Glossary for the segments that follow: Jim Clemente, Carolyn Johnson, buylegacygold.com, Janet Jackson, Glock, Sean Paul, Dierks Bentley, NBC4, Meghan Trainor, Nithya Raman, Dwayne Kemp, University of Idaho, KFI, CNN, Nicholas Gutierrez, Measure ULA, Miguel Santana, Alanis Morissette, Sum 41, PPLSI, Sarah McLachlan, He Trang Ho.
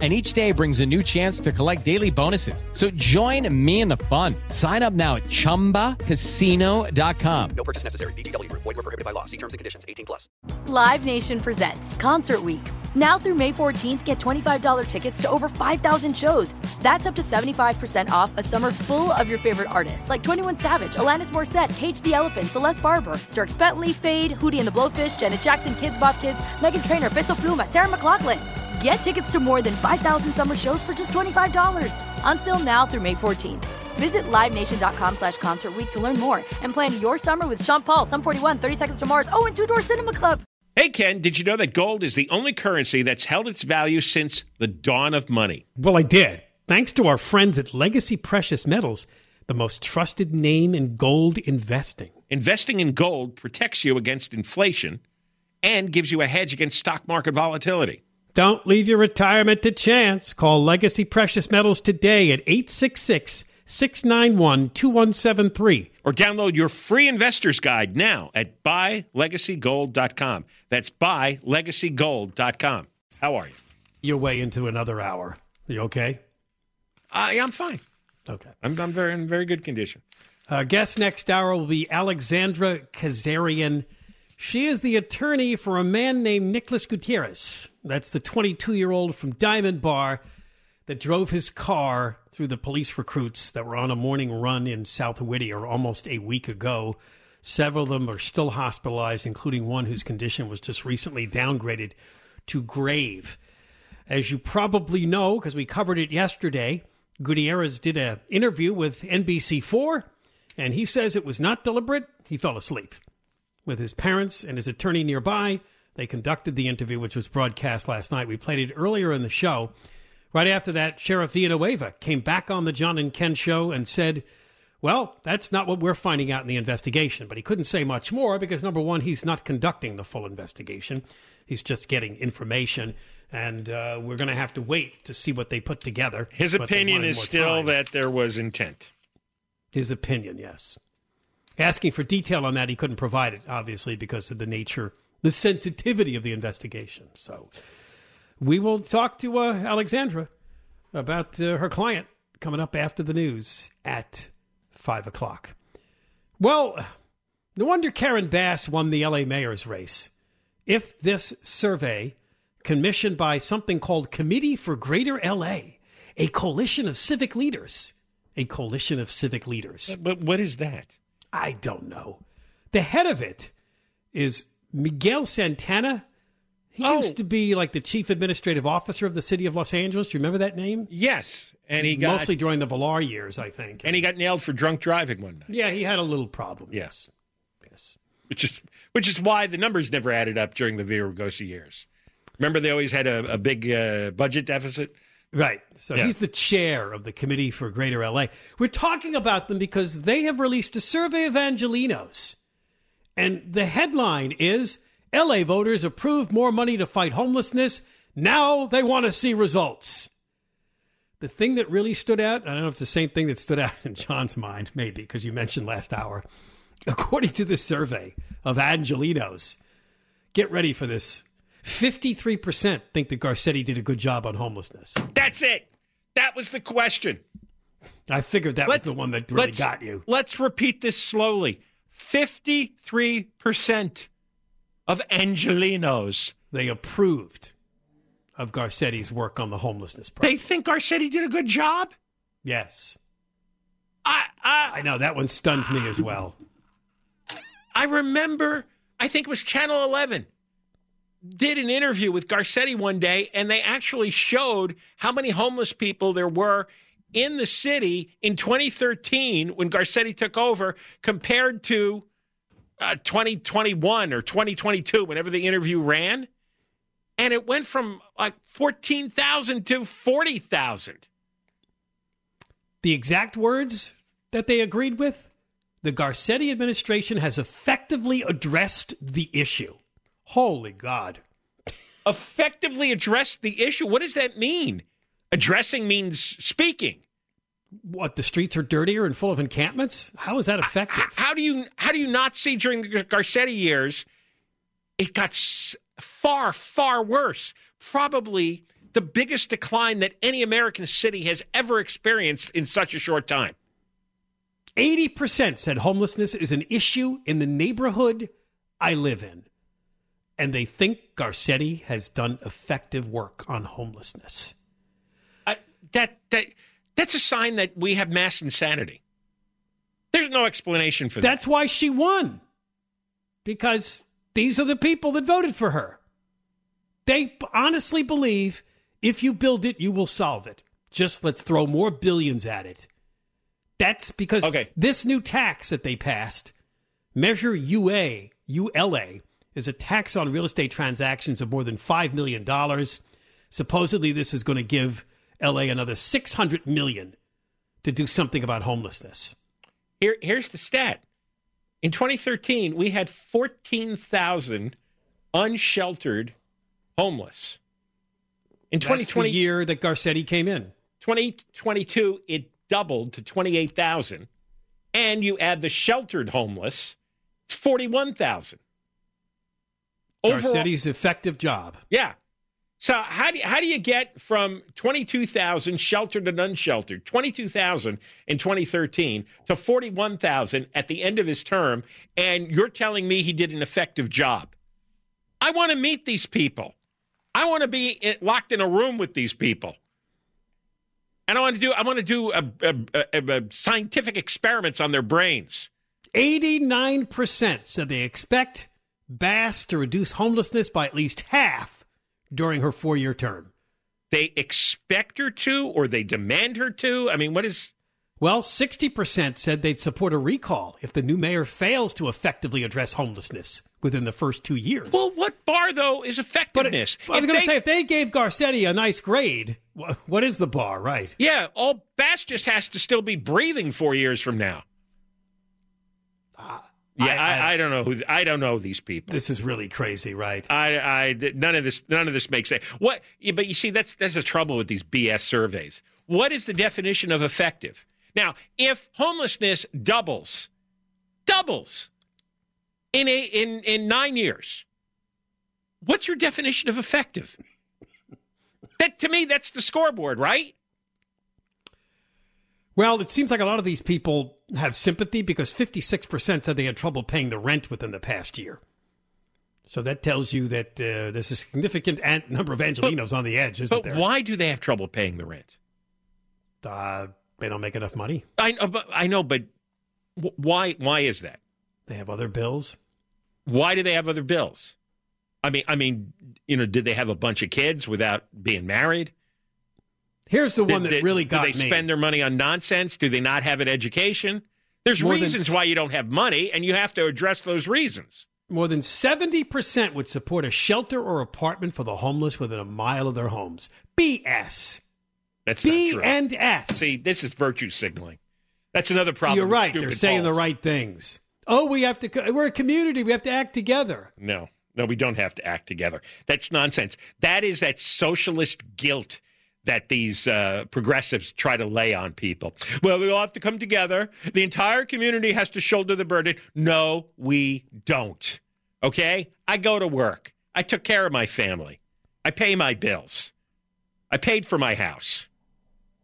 and each day brings a new chance to collect daily bonuses. So join me in the fun. Sign up now at ChumbaCasino.com. No purchase necessary. VGW. Void where prohibited by law. See terms and conditions. 18+. Live Nation presents Concert Week. Now through May 14th, get $25 tickets to over 5,000 shows. That's up to 75% off a summer full of your favorite artists, like 21 Savage, Alanis Morissette, Cage the Elephant, Celeste Barber, Dierks Bentley, Fade, Hootie and the Blowfish, Janet Jackson, Kidz Bop Kids, Meghan Trainor, Bissell Pluma, Sarah McLachlan. Get tickets to more than 5,000 summer shows for just $25. Until now through May 14th. Visit LiveNation.com/Concert Week to learn more and plan your summer with Sean Paul, Sum 41, 30 Seconds to Mars, and Two Door Cinema Club. Hey, Ken, did you know that gold is the only currency that's held its value since the dawn of money? Well, I did. Thanks to our friends at Legacy Precious Metals, the most trusted name in gold investing. Investing in gold protects you against inflation and gives you a hedge against stock market volatility. Don't leave your retirement to chance. Call Legacy Precious Metals today at 866-691-2173. Or download your free investor's guide now at buylegacygold.com. That's buylegacygold.com. How are you? You're way into another hour. You okay? Yeah, I'm fine. Okay. I'm in very good condition. Our guest next hour will be Alexandra Kazarian. She is the attorney for a man named Nicholas Gutierrez. That's the 22-year-old from Diamond Bar that drove his car through the police recruits that were on a morning run in South Whittier almost a week ago. Several of them are still hospitalized, including one whose condition was just recently downgraded to grave. As you probably know, because we covered it yesterday, Gutierrez did an interview with NBC4, and he says it was not deliberate. He fell asleep. With his parents and his attorney nearby, they conducted the interview, which was broadcast last night. We played it earlier in the show. Right after that, Sheriff Villanueva came back on the John and Ken show and said, well, that's not what we're finding out in the investigation. But he couldn't say much more because, number one, he's not conducting the full investigation. He's just getting information. And we're going to have to wait to see what they put together. His opinion is still that there was intent. His opinion, yes. Asking for detail on that, he couldn't provide it, obviously, because of the nature, the sensitivity of the investigation. So we will talk to Alexandra about her client coming up after the news at 5 o'clock. Well, no wonder Karen Bass won the L.A. mayor's race. If this survey, commissioned by something called Committee for Greater L.A., a coalition of civic leaders. But what is that? I don't know. The head of it is Miguel Santana. He used to be like the chief administrative officer of the city of Los Angeles. Do you remember that name? Yes. And he got mostly during the Villar years, I think. And he got nailed for drunk driving one night. Yeah, he had a little problem. Yes. Yes. Which is why the numbers never added up during the Villaraigosa years. Remember, they always had a big budget deficit? Right. So yeah. He's the chair of the Committee for Greater L.A. We're talking about them because they have released a survey of Angelenos. And the headline is, L.A. voters approved more money to fight homelessness. Now they want to see results. The thing that really stood out, I don't know if it's the same thing that stood out in John's mind, maybe, because you mentioned last hour. According to this survey of Angelenos, get ready for this. 53% think that Garcetti did a good job on homelessness. That's it. That was the question. I figured that was the one that really got you. Let's repeat this slowly. 53%. Of Angelenos. They approved of Garcetti's work on the homelessness problem. They think Garcetti did a good job? Yes. I know, that one stunned me as well. I remember, I think it was Channel 11, did an interview with Garcetti one day, and they actually showed how many homeless people there were in the city in 2013 when Garcetti took over compared to 2021 or 2022, whenever the interview ran. And it went from like 14,000 to 40,000. The exact words that they agreed with? The Garcetti administration has effectively addressed the issue. Holy God. Effectively addressed the issue? What does that mean? Addressing means speaking. What, the streets are dirtier and full of encampments? How is that effective? How do you not see during the Garcetti years, it got far, far worse? Probably the biggest decline that any American city has ever experienced in such a short time. 80% said homelessness is an issue in the neighborhood I live in. And they think Garcetti has done effective work on homelessness. That's a sign that we have mass insanity. There's no explanation for that. That's why she won. Because these are the people that voted for her. They honestly believe if you build it, you will solve it. Just let's throw more billions at it. That's because this new tax that they passed, Measure ULA, is a tax on real estate transactions of more than $5 million. Supposedly, this is going to give L.A. another $600 million to do something about homelessness. Here's the stat. In 2013, we had 14,000 unsheltered homeless. In 2020, the year that Garcetti came in. 2022, it doubled to 28,000. And you add the sheltered homeless, it's 41,000. Garcetti's effective job. Yeah. So how do you get from 22,000 sheltered and unsheltered, 22,000 in 2013 to 41,000 at the end of his term, and you're telling me he did an effective job? I want to meet these people. I want to be locked in a room with these people. And I want to do a scientific experiments on their brains. 89% said they expect Bass to reduce homelessness by at least half during her four-year term. They expect her to, or they demand her to? I mean, what is... Well, 60% said they'd support a recall if the new mayor fails to effectively address homelessness within the first 2 years. Well, what bar, though, is effectiveness? But I was going to say, if they gave Garcetti a nice grade, what is the bar, right? Yeah, all Bass just has to still be breathing 4 years from now. I don't know who. I don't know these people. This is really crazy, right? None of this makes sense. What? But you see, that's the trouble with these BS surveys. What is the definition of effective? Now, if homelessness doubles in 9 years, what's your definition of effective? That to me, that's the scoreboard, right? Well, it seems like a lot of these people have sympathy because 56% said they had trouble paying the rent within the past year. So that tells you that there's a significant number of Angelinos on the edge, isn't there? But why do they have trouble paying the rent? They don't make enough money. I know, but why is that? They have other bills. Why do they have other bills? I mean, you know, did they have a bunch of kids without being married? Here's the one that really got me. Do they spend their money on nonsense? Do they not have an education? There's reasons why you don't have money, and you have to address those reasons. More than 70% would support a shelter or apartment for the homeless within a mile of their homes. BS. That's not true. B&S. See, this is virtue signaling. That's another problem. You're right. They're saying the right things. Oh, we're a community. We have to act together. No, we don't have to act together. That's nonsense. That is that socialist guilt that these progressives try to lay on people. Well, we all have to come together. The entire community has to shoulder the burden. No, we don't. Okay? I go to work. I took care of my family. I pay my bills. I paid for my house.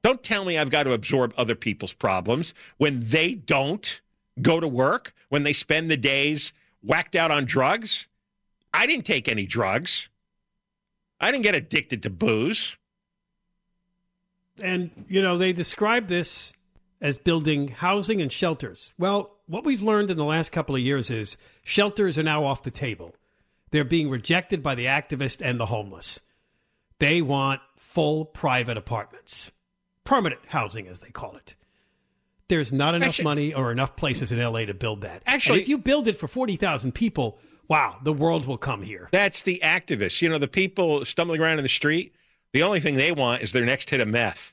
Don't tell me I've got to absorb other people's problems when they don't go to work, when they spend the days whacked out on drugs. I didn't take any drugs. I didn't get addicted to booze. And, you know, they describe this as building housing and shelters. Well, what we've learned in the last couple of years is shelters are now off the table. They're being rejected by the activists and the homeless. They want full private apartments. Permanent housing, as they call it. There's not enough money or enough places in L.A. to build that. Actually, and if you build it for 40,000 people, wow, the world will come here. That's the activists. You know, the people stumbling around in the street, the only thing they want is their next hit of meth.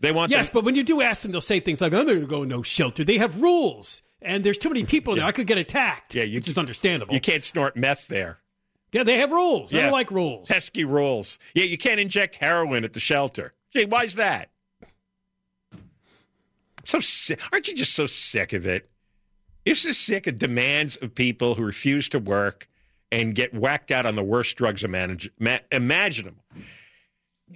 They want but when you do ask them, they'll say things like, I'm going to go no shelter. They have rules, and there's too many people in there. I could get attacked, which is understandable. You can't snort meth there. Yeah, they have rules. Yeah. I don't like rules. Pesky rules. Yeah, you can't inject heroin at the shelter. Gee, why is that? So sick. Aren't you just so sick of it? You're so sick of demands of people who refuse to work and get whacked out on the worst drugs imaginable.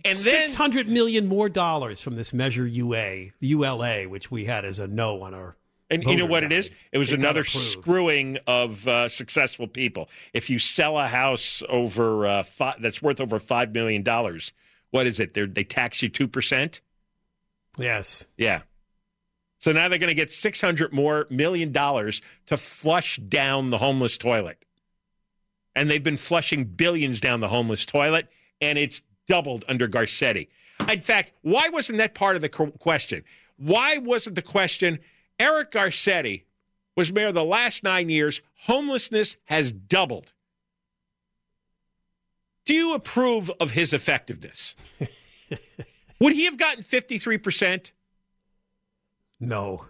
And then $600 million more dollars from this Measure ULA, which we had as a no on our. And you know what it is? It was another screwing of successful people. If you sell a house over that's worth over $5 million, what is it? They tax you 2%. Yes. Yeah. So now they're going to get $600 million more to flush down the homeless toilet. And they've been flushing billions down the homeless toilet, and it's doubled under Garcetti. In fact, why wasn't that part of the question? Why wasn't the question, Eric Garcetti was mayor the last 9 years, homelessness has doubled. Do you approve of his effectiveness? Would he have gotten 53%? No.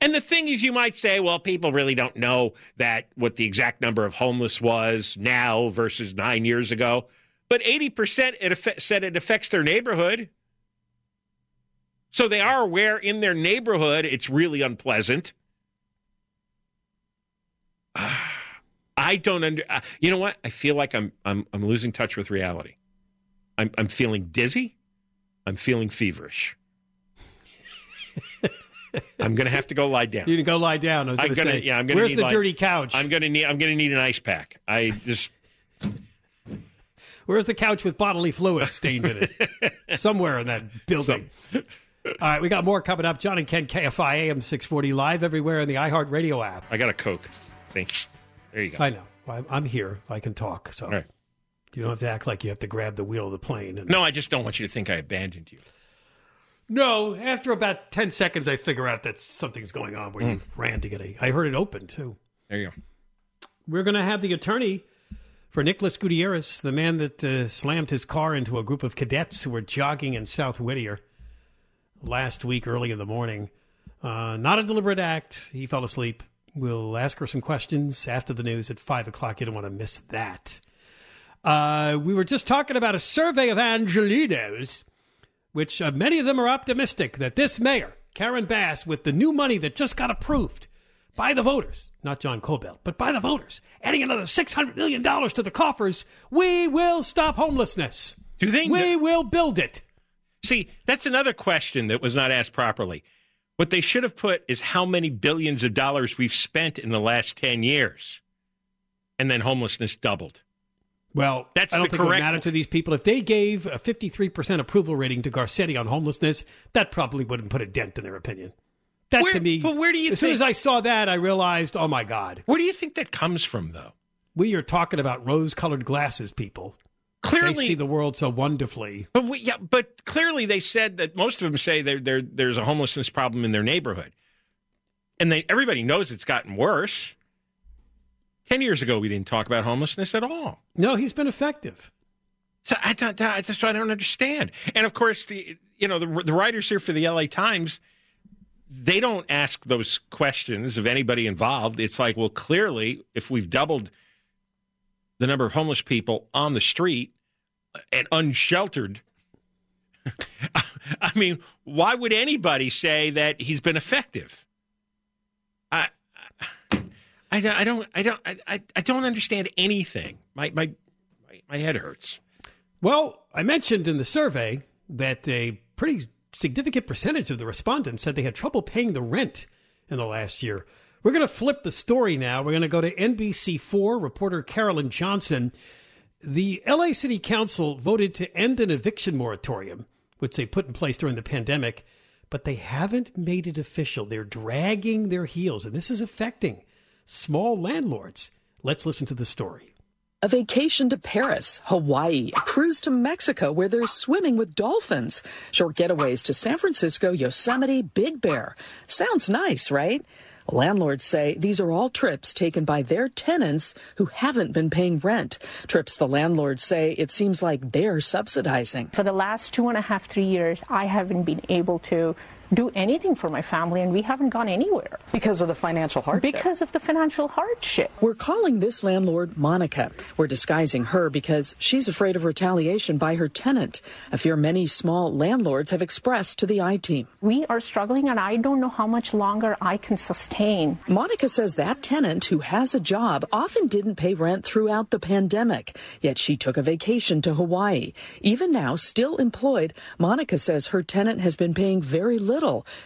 And the thing is, you might say, well, people really don't know that what the exact number of homeless was now versus 9 years ago. But 80% said it affects their neighborhood. So they are aware in their neighborhood it's really unpleasant. I don't you know what? I feel like I'm losing touch with reality. I'm feeling dizzy. I'm feeling feverish. I'm going to have to go lie down. You can go lie down. I was going to say, yeah, I'm gonna where's need the dirty couch? I'm going to need an ice pack. I just. Where's the couch with bodily fluid stained in it? Somewhere in that building. All right, we got more coming up. John and Ken, KFI AM 640 live everywhere in the iHeartRadio app. I got a Coke. See? There you go. I know. I'm here. I can talk. So right. You don't have to act like you have to grab the wheel of the plane. No, I just don't want you to think I abandoned you. No, after about 10 seconds, I figure out that something's going on where you ran to get a... I heard it open, too. There you go. We're going to have the attorney for Nicholas Gutierrez, the man that slammed his car into a group of cadets who were jogging in South Whittier last week early in the morning. Not a deliberate act. He fell asleep. We'll ask her some questions after the news at 5 o'clock. You don't want to miss that. We were just talking about a survey of Angelinos, which many of them are optimistic that this mayor, Karen Bass, with the new money that just got approved by the voters, not John Cobell, but by the voters, adding another $600 million to the coffers, we will stop homelessness. Do they will build it. See, that's another question that was not asked properly. What they should have put is how many billions of dollars we've spent in the last 10 years. And then homelessness doubled. Well, that's I don't think it would matter to these people. If they gave a 53% approval rating to Garcetti on homelessness, that probably wouldn't put a dent in their opinion. That to me, but where do you think, soon as I saw that, I realized, oh, my God. Where do you think that comes from, though? We are talking about rose-colored glasses, people. Clearly, they see the world so wonderfully. But but clearly they said that most of them say there's a homelessness problem in their neighborhood. And everybody knows it's gotten worse. 10 years ago, we didn't talk about homelessness at all. No, he's been effective. So I don't understand. And, of course, the writers here for the L.A. Times, they don't ask those questions of anybody involved. It's like, well, clearly, if we've doubled the number of homeless people on the street and unsheltered, I mean, why would anybody say that he's been effective? I don't understand anything. My head hurts. Well, I mentioned in the survey that a pretty significant percentage of the respondents said they had trouble paying the rent in the last year. We're going to flip the story now. We're going to go to NBC4 reporter Carolyn Johnson. The LA City Council voted to end an eviction moratorium, which they put in place during the pandemic, but they haven't made it official. They're dragging their heels, and this is affecting small landlords. Let's listen to the story. A vacation to Paris, Hawaii, a cruise to Mexico where they're swimming with dolphins, short getaways to San Francisco, Yosemite, Big Bear. Sounds nice, right? Landlords say these are all trips taken by their tenants who haven't been paying rent. Trips the landlords say it seems like they're subsidizing. For the last 2.5, 3 years, I haven't been able to do anything for my family, and we haven't gone anywhere. Because of the financial hardship. Because of the financial hardship. We're calling this landlord Monica. We're disguising her because she's afraid of retaliation by her tenant, a fear many small landlords have expressed to the I-Team. We are struggling, and I don't know how much longer I can sustain. Monica says that tenant, who has a job, often didn't pay rent throughout the pandemic, yet she took a vacation to Hawaii. Even now, still employed, Monica says her tenant has been paying very little,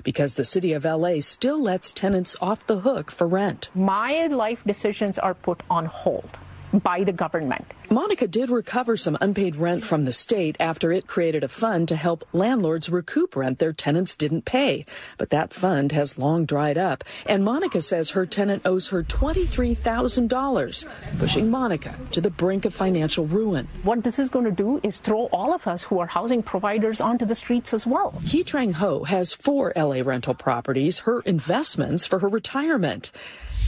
because the city of L.A. still lets tenants off the hook for rent. My life decisions are put on hold by the government. Monica did recover some unpaid rent from the state after it created a fund to help landlords recoup rent their tenants didn't pay. But that fund has long dried up, and Monica says her tenant owes her $23,000, pushing Monica to the brink of financial ruin. What this is going to do is throw all of us who are housing providers onto the streets as well. He Trang Ho has 4 L.A. rental properties, her investments for her retirement.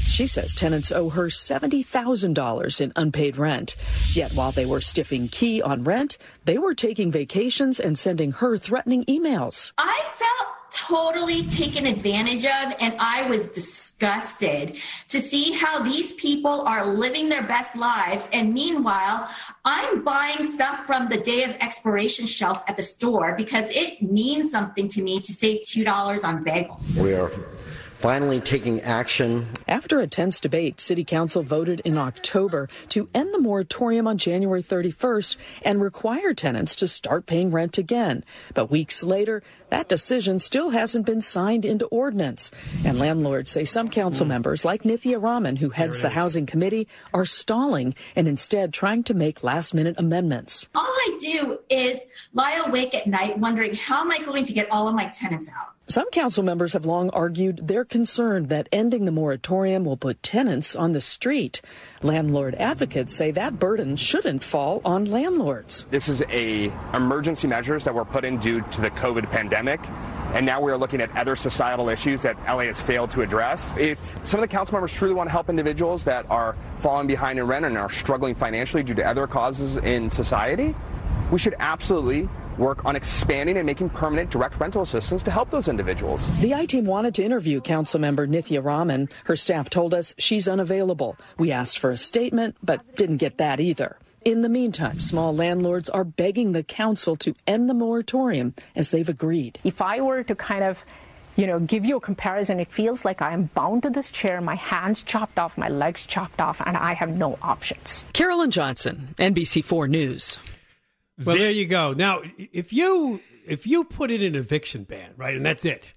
She says tenants owe her $70,000 in unpaid rent. Yet while they were stiffing key on rent, they were taking vacations and sending her threatening emails. I felt totally taken advantage of, and I was disgusted to see how these people are living their best lives. And meanwhile, I'm buying stuff from the day of expiration shelf at the store because it means something to me to save $2 on bagels. We are finally taking action. After a tense debate, City Council voted in October to end the moratorium on January 31st and require tenants to start paying rent again. But weeks later, that decision still hasn't been signed into ordinance. And landlords say some council members, like Nithya Raman, who heads the Housing Committee, are stalling and instead trying to make last-minute amendments. All I do is lie awake at night wondering, how am I going to get all of my tenants out? Some council members have long argued they're concerned that ending the moratorium will put tenants on the street. Landlord advocates say that burden shouldn't fall on landlords. This is a emergency measures that were put in due to the COVID pandemic. And now we are looking at other societal issues that LA has failed to address. If some of the council members truly want to help individuals that are falling behind in rent and are struggling financially due to other causes in society, we should absolutely work on expanding and making permanent direct rental assistance to help those individuals. The I-Team wanted to interview Councilmember Nithya Raman. Her staff told us she's unavailable. We asked for a statement, but didn't get that either. In the meantime, small landlords are begging the council to end the moratorium as they've agreed. If I were to kind of, give you a comparison, it feels like I am bound to this chair, my hands chopped off, my legs chopped off, and I have no options. Carolyn Johnson, NBC4 News. Well, there you go. Now, if you put in an eviction ban, right, and that's it,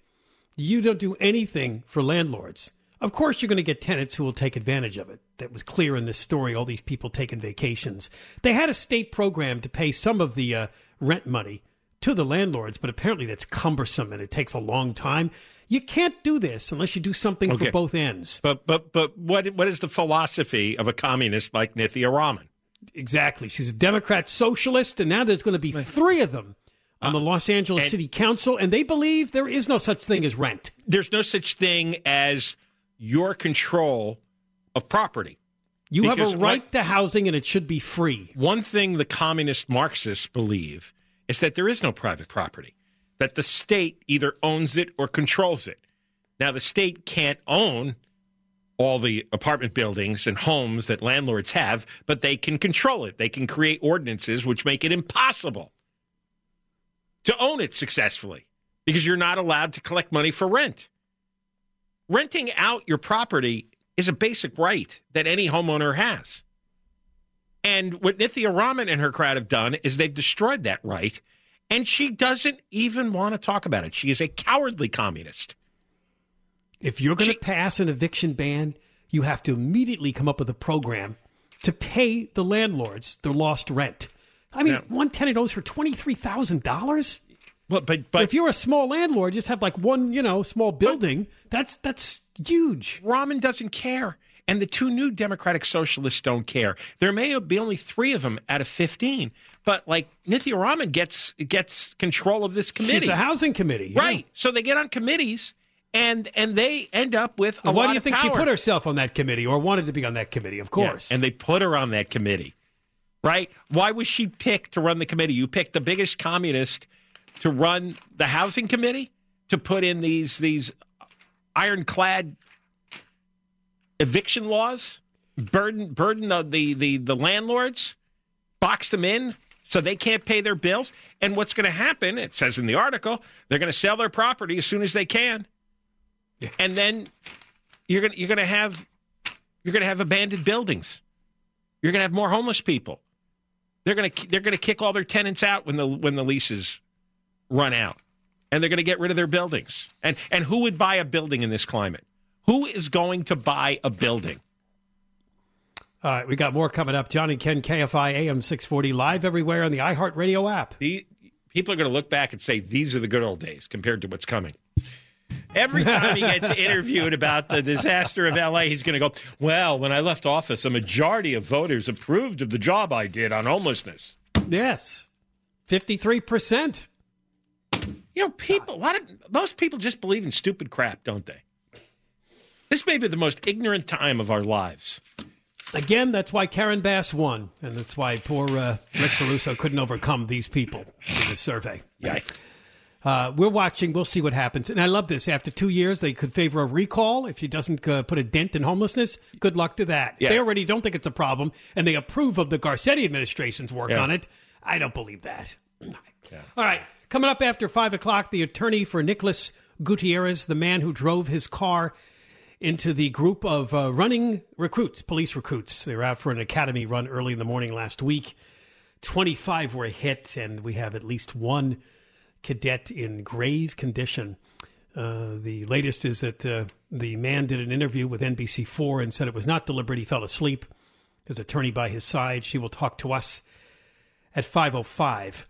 you don't do anything for landlords. Of course, you're going to get tenants who will take advantage of it. That was clear in this story. All these people taking vacations. They had a state program to pay some of the rent money to the landlords, but apparently that's cumbersome and it takes a long time. You can't do this unless you do something for both ends. But what is the philosophy of a communist like Nithya Raman? Exactly. She's a Democrat socialist, and now there's going to be 3 of them on the Los Angeles City Council, and they believe there is no such thing as rent. There's no such thing as your control of property. You have a right to housing, and it should be free. One thing the communist Marxists believe is that there is no private property, that the state either owns it or controls it. Now, the state can't own all the apartment buildings and homes that landlords have, but they can control it. They can create ordinances which make it impossible to own it successfully because you're not allowed to collect money for rent. Renting out your property is a basic right that any homeowner has. And what Nithya Raman and her crowd have done is they've destroyed that right, and she doesn't even want to talk about it. She is a cowardly communist. If you're going to pass an eviction ban, you have to immediately come up with a program to pay the landlords their lost rent. I mean, one tenant owes her $23,000? But if you're a small landlord, you just have like one, small building. That's huge. Raman doesn't care. And the two new Democratic Socialists don't care. There may be only three of them out of 15. But, Nithya Raman gets control of this committee. She's a housing committee. Yeah. Right. So they get on committees, and they end up with a lot of power. Why do you think she put herself on that committee, or wanted to be on that committee, of course? Yeah. And they put her on that committee, right? Why was she picked to run the committee? You picked the biggest communist to run the housing committee, to put in these ironclad eviction laws, burden of the landlords, box them in so they can't pay their bills. And what's going to happen, it says in the article, they're going to sell their property as soon as they can. Yeah. And then you're going to have abandoned buildings. You're going to have more homeless people. They're going to kick all their tenants out when the leases run out. And they're going to get rid of their buildings. And who would buy a building in this climate? Who is going to buy a building? All right, we got more coming up. John and Ken, KFI AM 640, live everywhere on the iHeartRadio app. People are going to look back and say, these are the good old days compared to what's coming. Every time he gets interviewed about the disaster of L.A., he's going to go, well, when I left office, a majority of voters approved of the job I did on homelessness. Yes, 53%. Most people just believe in stupid crap, don't they? This may be the most ignorant time of our lives. Again, that's why Karen Bass won, and that's why poor Rick Caruso couldn't overcome these people in the survey. Yikes. We're watching. We'll see what happens. And I love this. After 2 years, they could favor a recall. If she doesn't put a dent in homelessness, good luck to that. Yeah. They already don't think it's a problem, and they approve of the Garcetti administration's work on it. I don't believe that. Yeah. All right. Coming up after 5 o'clock, the attorney for Nicholas Gutierrez, the man who drove his car into the group of running recruits, police recruits. They were out for an academy run early in the morning last week. 25 were hit, and we have at least one cadet in grave condition. The latest is that the man did an interview with NBC4 and said it was not deliberate. He fell asleep. His attorney by his side. She will talk to us at 5:05.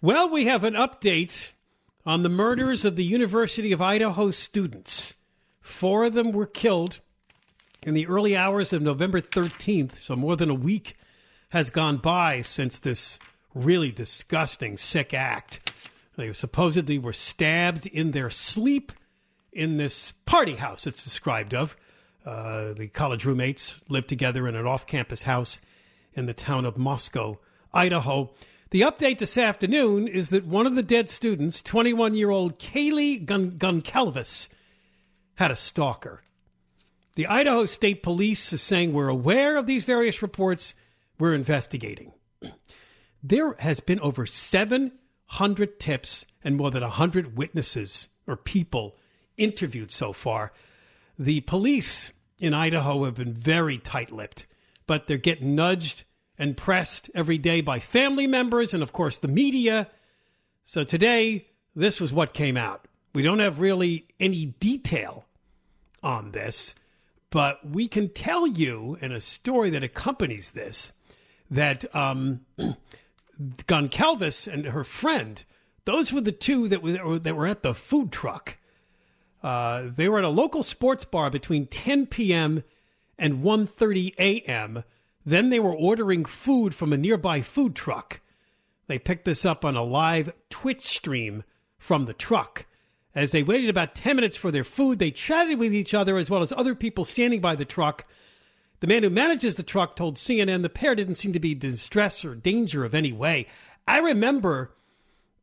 Well, we have an update on the murders of the University of Idaho students. 4 of them were killed in the early hours of November 13th, so more than a week has gone by since this really disgusting, sick act. They supposedly were stabbed in their sleep in this party house it's described of. The college roommates lived together in an off-campus house in the town of Moscow, Idaho. The update this afternoon is that one of the dead students, 21-year-old Kaylee Goncalves, had a stalker. The Idaho State Police is saying, we're aware of these various reports. We're investigating. There has been over 700 tips and more than 100 witnesses or people interviewed so far. The police in Idaho have been very tight-lipped, but they're getting nudged and pressed every day by family members and, of course, the media. So today, this was what came out. We don't have really any detail on this, but we can tell you in a story that accompanies this that Goncalves and her friend, those were the two that were at the food truck. They were at a local sports bar between 10 p.m. and 1:30 a.m. Then they were ordering food from a nearby food truck. They picked this up on a live Twitch stream from the truck. As they waited about 10 minutes for their food, they chatted with each other as well as other people standing by the truck. The man who manages the truck told CNN the pair didn't seem to be in distress or danger of any way. I remember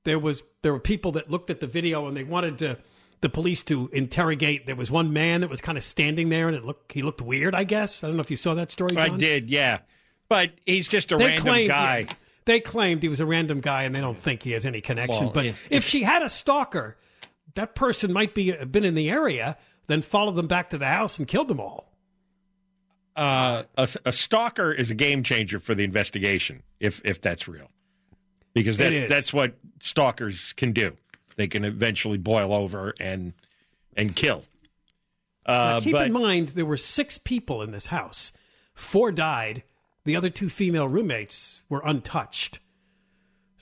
there were people that looked at the video and they wanted the police to interrogate. There was one man that was kind of standing there and he looked weird, I guess. I don't know if you saw that story, John. I did, yeah. But he's just a random guy. They claimed he was a random guy and they don't think he has any connection. Well, but if she had a stalker, that person might have been in the area, then followed them back to the house and killed them all. A stalker is a game changer for the investigation, if that's real. Because that's what stalkers can do. They can eventually boil over and kill. Now keep in mind, there were 6 people in this house. 4 died. The other 2 female roommates were untouched.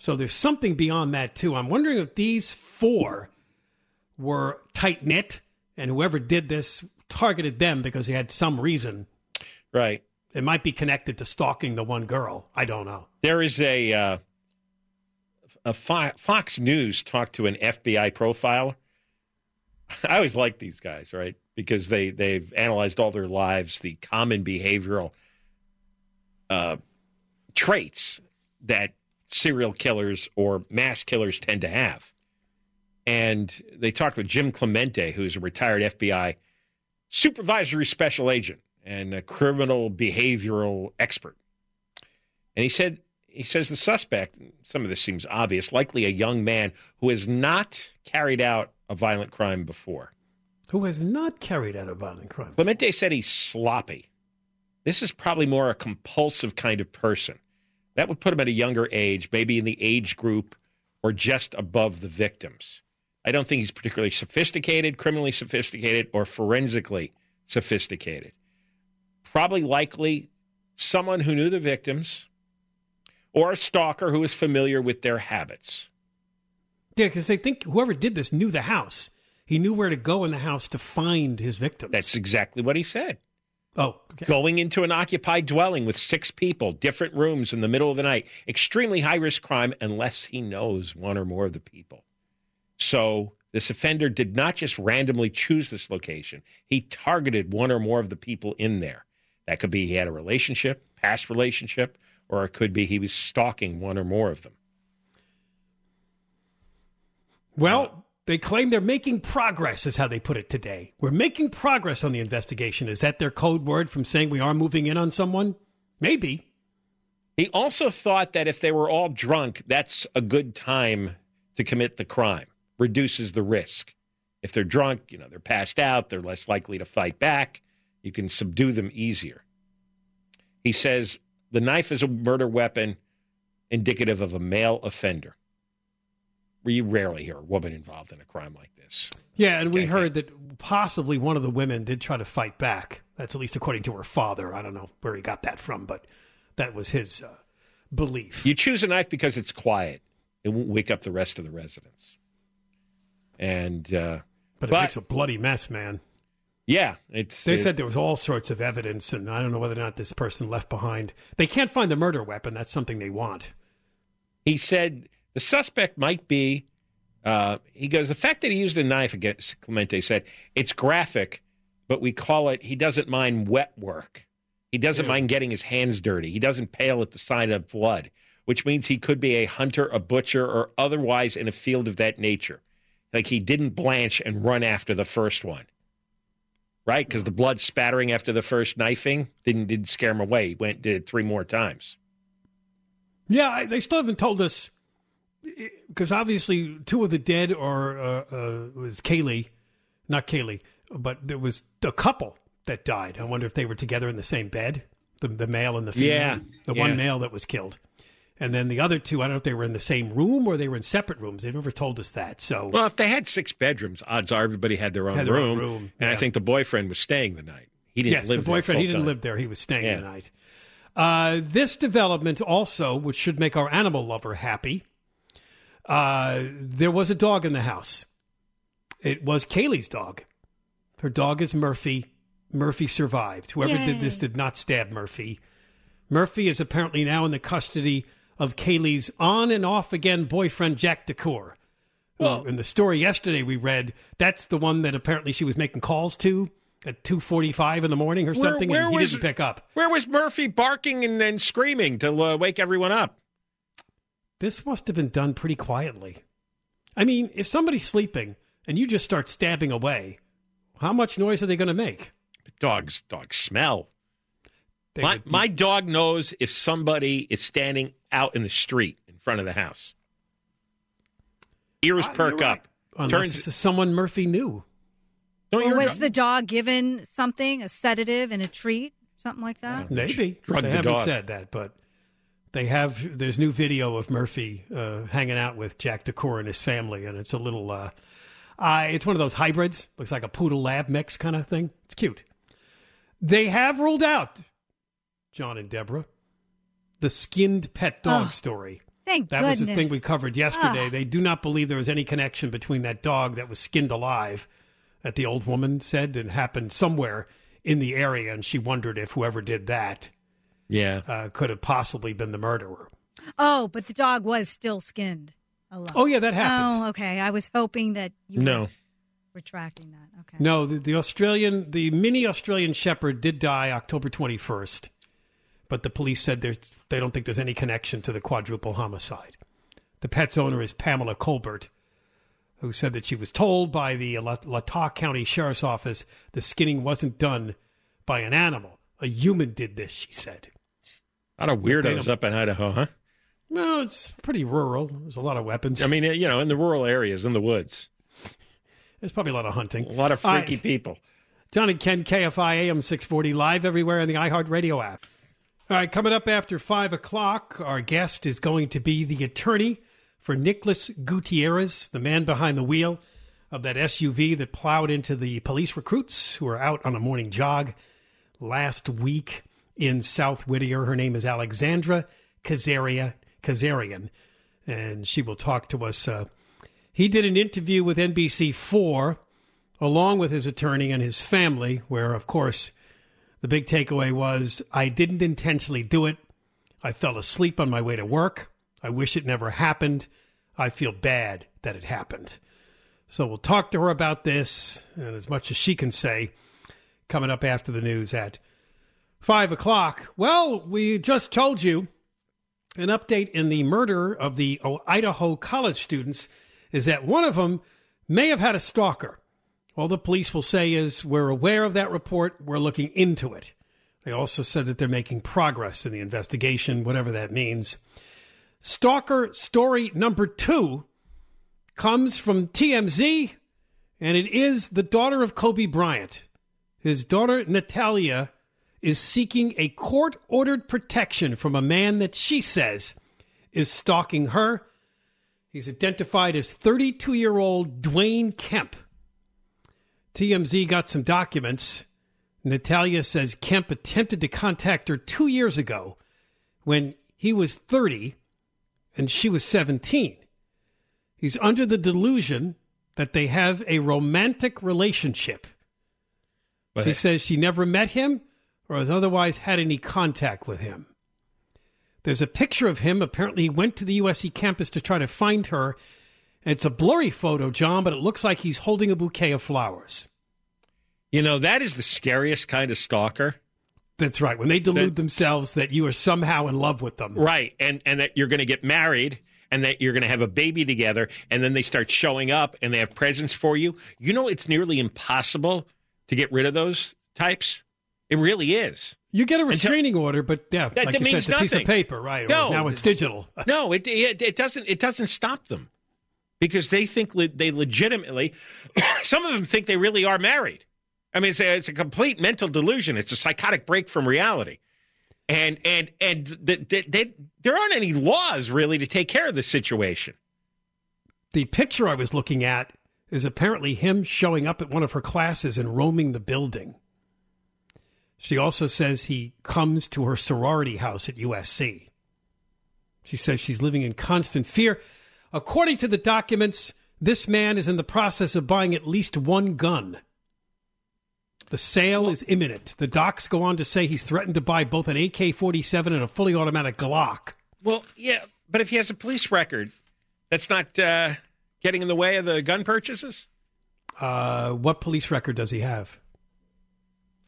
So there's something beyond that, too. I'm wondering if these four were tight-knit, and whoever did this targeted them because he had some reason. Right. It might be connected to stalking the one girl. I don't know. There is Fox News talked to an FBI profiler. I always like these guys, right? Because they've analyzed all their lives, the common behavioral traits that serial killers or mass killers tend to have. And they talked with Jim Clemente, who's a retired FBI supervisory special agent and a criminal behavioral expert. And he says the suspect, some of this seems obvious, likely a young man who has not carried out a violent crime before. Who has not carried out a violent crime? Clemente said he's sloppy. This is probably more a compulsive kind of person. That would put him at a younger age, maybe in the age group or just above the victims. I don't think he's particularly sophisticated, criminally sophisticated, or forensically sophisticated. Probably likely someone who knew the victims or a stalker who was familiar with their habits. Yeah, because they think whoever did this knew the house. He knew where to go in the house to find his victims. That's exactly what he said. Oh, okay. Going into an occupied dwelling with six people, different rooms in the middle of the night, extremely high-risk crime unless he knows one or more of the people. So this offender did not just randomly choose this location. He targeted one or more of the people in there. That could be he had a relationship, past relationship, or it could be he was stalking one or more of them. Well, they claim they're making progress, is how they put it today. We're making progress on the investigation. Is that their code word from saying we are moving in on someone? Maybe. He also thought that if they were all drunk, that's a good time to commit the crime. Reduces the risk. If they're drunk, they're passed out, they're less likely to fight back. You can subdue them easier. He says the knife is a murder weapon indicative of a male offender. We rarely hear a woman involved in a crime like this. Yeah, and we heard that possibly one of the women did try to fight back. That's at least according to her father. I don't know where he got that from, but that was his belief. You choose a knife because it's quiet. It won't wake up the rest of the residents. And but it makes a bloody mess, man. Yeah, they said there was all sorts of evidence, and I don't know whether or not this person left behind. They can't find the murder weapon. That's something they want. He said the suspect might be. He goes, the fact that he used a knife against Clemente said it's graphic, but we call it. He doesn't mind wet work. He doesn't mind getting his hands dirty. He doesn't pale at the sight of blood, which means he could be a hunter, a butcher, or otherwise in a field of that nature. Like he didn't blanch and run after the first one, right? Because the blood spattering after the first knifing didn't scare him away. He did it three more times. Yeah, they still haven't told us, because obviously two of the dead are was Kaylee, not Kaylee, but there was a couple that died. I wonder if they were together in the same bed, the male and the female, one male that was killed. And then the other two, I don't know if they were in the same room or they were in separate rooms. They never told us that. So, well, if they had six bedrooms, odds are everybody had their own room. And I think the boyfriend was staying the night. He didn't live there. Yes, the boyfriend, he didn't live there. He was staying the night. This development also, which should make our animal lover happy, there was a dog in the house. It was Kaylee's dog. Her dog is Murphy. Murphy survived. Whoever did this did not stab Murphy. Murphy is apparently now in the custody of Kaylee's on and off again boyfriend, Jack DuCoeur. Well, in the story yesterday we read, that's the one that apparently she was making calls to at 2:45 in the morning or something, and he didn't pick up. Where was Murphy barking and screaming to wake everyone up? This must have been done pretty quietly. I mean, if somebody's sleeping and you just start stabbing away, how much noise are they going to make? Dogs smell. My dog knows if somebody is standing out in the street in front of the house. Ears perk up. Unless it's someone Murphy knew. Was the dog given something, a sedative and a treat, something like that? Yeah, maybe. They haven't said that, but there's new video of Murphy hanging out with Jack DuCoeur and his family, and it's a little, it's one of those hybrids. Looks like a poodle lab mix kind of thing. It's cute. They have ruled out, John and Deborah, the skinned pet dog story. Thank that goodness. Was the thing we covered yesterday. They do not believe there was any connection between that dog that was skinned alive that the old woman said and happened somewhere in the area, and she wondered if whoever did that could have possibly been the murderer. Oh, but the dog was still skinned alive. Oh, yeah, that happened. Oh, okay. I was hoping that you were retracting that. Okay. No, the mini Australian Shepherd did die October 21st, but the police said they don't think there's any connection to the quadruple homicide. The pet's owner is Pamela Colbert, who said that she was told by the Latah County Sheriff's Office the skinning wasn't done by an animal. A human did this, she said. A lot of weirdos up in Idaho, huh? No, it's pretty rural. There's a lot of weapons. I mean, in the rural areas, in the woods. There's probably a lot of hunting. A lot of freaky people. John and Ken, KFI AM 640, live everywhere on the iHeartRadio app. All right, coming up after 5 o'clock, our guest is going to be the attorney for Nicholas Gutierrez, the man behind the wheel of that SUV that plowed into the police recruits who were out on a morning jog last week in South Whittier. Her name is Alexandra Kazarian, and she will talk to us. He did an interview with NBC4 along with his attorney and his family, where, of course, the big takeaway was, I didn't intentionally do it. I fell asleep on my way to work. I wish it never happened. I feel bad that it happened. So we'll talk to her about this and as much as she can say coming up after the news at 5 o'clock. Well, we just told you an update in the murder of the Idaho college students is that one of them may have had a stalker. All the police will say is, we're aware of that report. We're looking into it. They also said that they're making progress in the investigation, whatever that means. Stalker story number 2 comes from TMZ, and it is the daughter of Kobe Bryant. His daughter, Natalia, is seeking a court-ordered protection from a man that she says is stalking her. He's identified as 32-year-old Dwayne Kemp. TMZ got some documents. Natalia says Kemp attempted to contact her 2 years ago when he was 30. And she was 17. He's under the delusion that they have a romantic relationship. But she says she never met him or has otherwise had any contact with him. There's a picture of him. Apparently, he went to the USC campus to try to find her. It's a blurry photo, John, but it looks like he's holding a bouquet of flowers. You know, that is the scariest kind of stalker. That's right. When they delude themselves that you are somehow in love with them. Right. And that you're going to get married and that you're going to have a baby together. And then they start showing up and they have presents for you. You know, it's nearly impossible to get rid of those types. It really is. You get a restraining order, but that like means nothing. It's a piece of paper, right? No, now it's digital. No, it doesn't stop them because they think they legitimately, some of them think they really are married. I mean, it's a complete mental delusion. It's a psychotic break from reality. And there aren't any laws, really, to take care of this situation. The picture I was looking at is apparently him showing up at one of her classes and roaming the building. She also says he comes to her sorority house at USC. She says she's living in constant fear. According to the documents, this man is in the process of buying at least one gun. The sale is imminent. The docs go on to say he's threatened to buy both an AK-47 and a fully automatic Glock. Well, yeah, but if he has a police record, that's not getting in the way of the gun purchases? What police record does he have?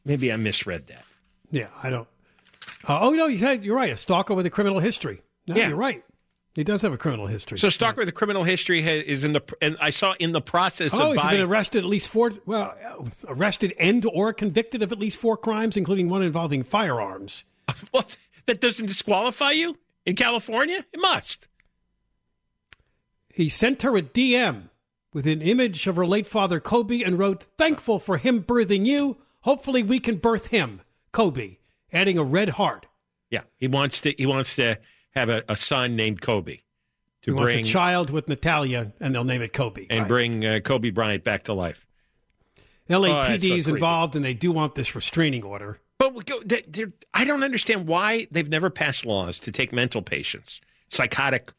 Maybe I misread that. Yeah, I don't. You're right. A stalker with a criminal history. No, yeah. You're right. He does have a criminal history. So stalker with a criminal history is and I saw in the process of buying. He's been arrested at least arrested and or convicted of at least 4 crimes, including one involving firearms. Well, that doesn't disqualify you in California? It must. He sent her a DM with an image of her late father, Kobe, and wrote, "Thankful for him birthing you. Hopefully we can birth him, Kobe," adding a red heart. Yeah, he wants to have a son named Kobe. He wants a child with Natalia, and they'll name it Kobe. And bring Kobe Bryant back to life. LAPD is involved, and they do want this restraining order. But I don't understand why they've never passed laws to take mental patients, psychotic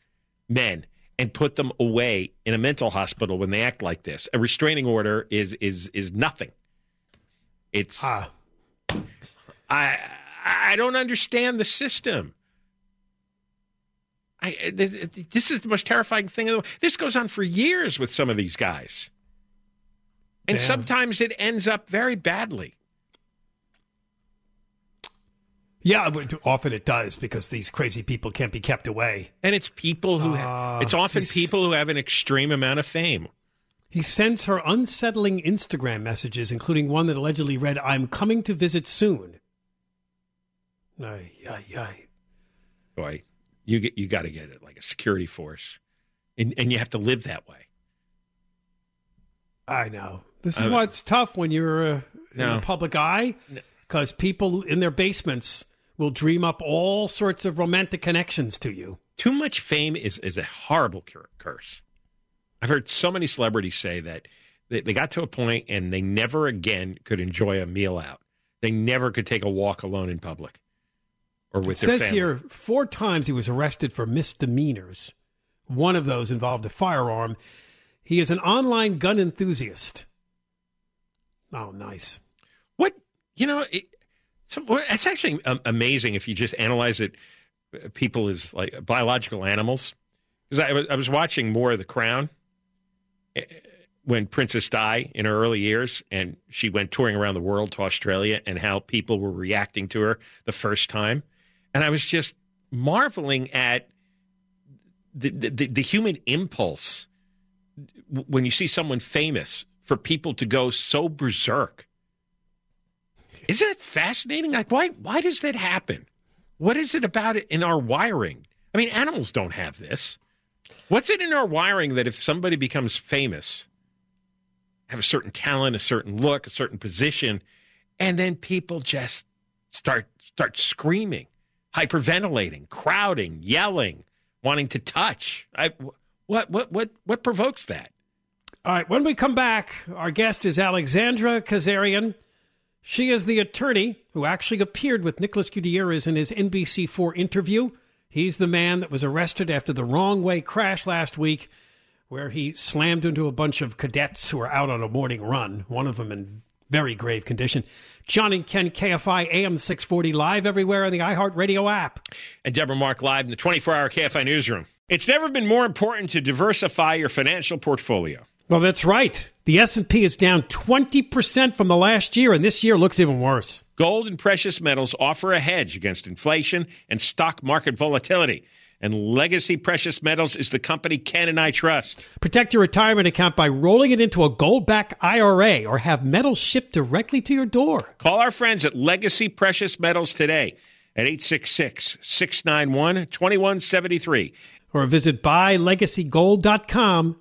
men and put them away in a mental hospital when they act like this. A restraining order is nothing. It's I don't understand the system. This is the most terrifying thing in the world. This goes on for years with some of these guys. And sometimes it ends up very badly. Yeah, often it does because these crazy people can't be kept away. And it's people who people who have an extreme amount of fame. He sends her unsettling Instagram messages, including one that allegedly read, "I'm coming to visit soon." Ay, ay, ay. Boy, you got to get it like a security force, and you have to live that way. I know. This is why it's tough when you're in the public eye, because people in their basements will dream up all sorts of romantic connections to you. Too much fame is a horrible curse. I've heard so many celebrities say that they got to a point and they never again could enjoy a meal out. They never could take a walk alone in public or with their family. It says here 4 times he was arrested for misdemeanors. One of those involved a firearm. He is an online gun enthusiast. Oh, nice. What, it's actually amazing if you just analyze it. People is like biological animals. Because I was watching more of The Crown when Princess Di in her early years, and she went touring around the world to Australia, and how people were reacting to her the first time. And I was just marveling at the human impulse when you see someone famous for people to go so berserk. Isn't that fascinating? Like, why does that happen? What is it about it in our wiring? I mean, animals don't have this. What's it in our wiring that if somebody becomes famous, have a certain talent, a certain look, a certain position, and then people just start screaming, hyperventilating, crowding, yelling, wanting to touch? What provokes that? All right, when we come back, our guest is Alexandra Kazarian. She is the attorney who actually appeared with Nicholas Gutierrez in his NBC4 interview. He's the man that was arrested after the wrong way crash last week, where he slammed into a bunch of cadets who were out on a morning run, one of them in very grave condition. John and Ken, KFI, AM 640, live everywhere on the iHeartRadio app. And Deborah Mark live in the 24-hour KFI newsroom. It's never been more important to diversify your financial portfolio. Well, that's right. The S&P is down 20% from the last year, and this year looks even worse. Gold and precious metals offer a hedge against inflation and stock market volatility. And Legacy Precious Metals is the company Ken and I trust. Protect your retirement account by rolling it into a gold-backed IRA or have metals shipped directly to your door. Call our friends at Legacy Precious Metals today at 866-691-2173. Or visit buylegacygold.com.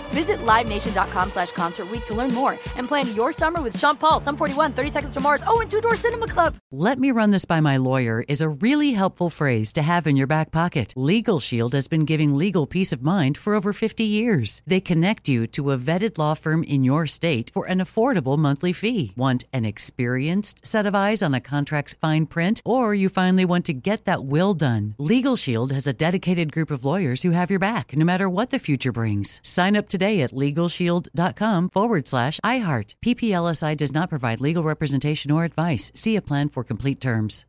Visit LiveNation.com/Concert Week to learn more and plan your summer with Sean Paul, Sum 41, 30 Seconds to Mars, oh, and Two Door Cinema Club. "Let me run this by my lawyer" is a really helpful phrase to have in your back pocket. Legal Shield has been giving legal peace of mind for over 50 years. They connect you to a vetted law firm in your state for an affordable monthly fee. Want an experienced set of eyes on a contract's fine print, or you finally want to get that will done? Legal Shield has a dedicated group of lawyers who have your back, no matter what the future brings. Sign up today at LegalShield.com/iHeart. PPLSI does not provide legal representation or advice. See a plan for complete terms.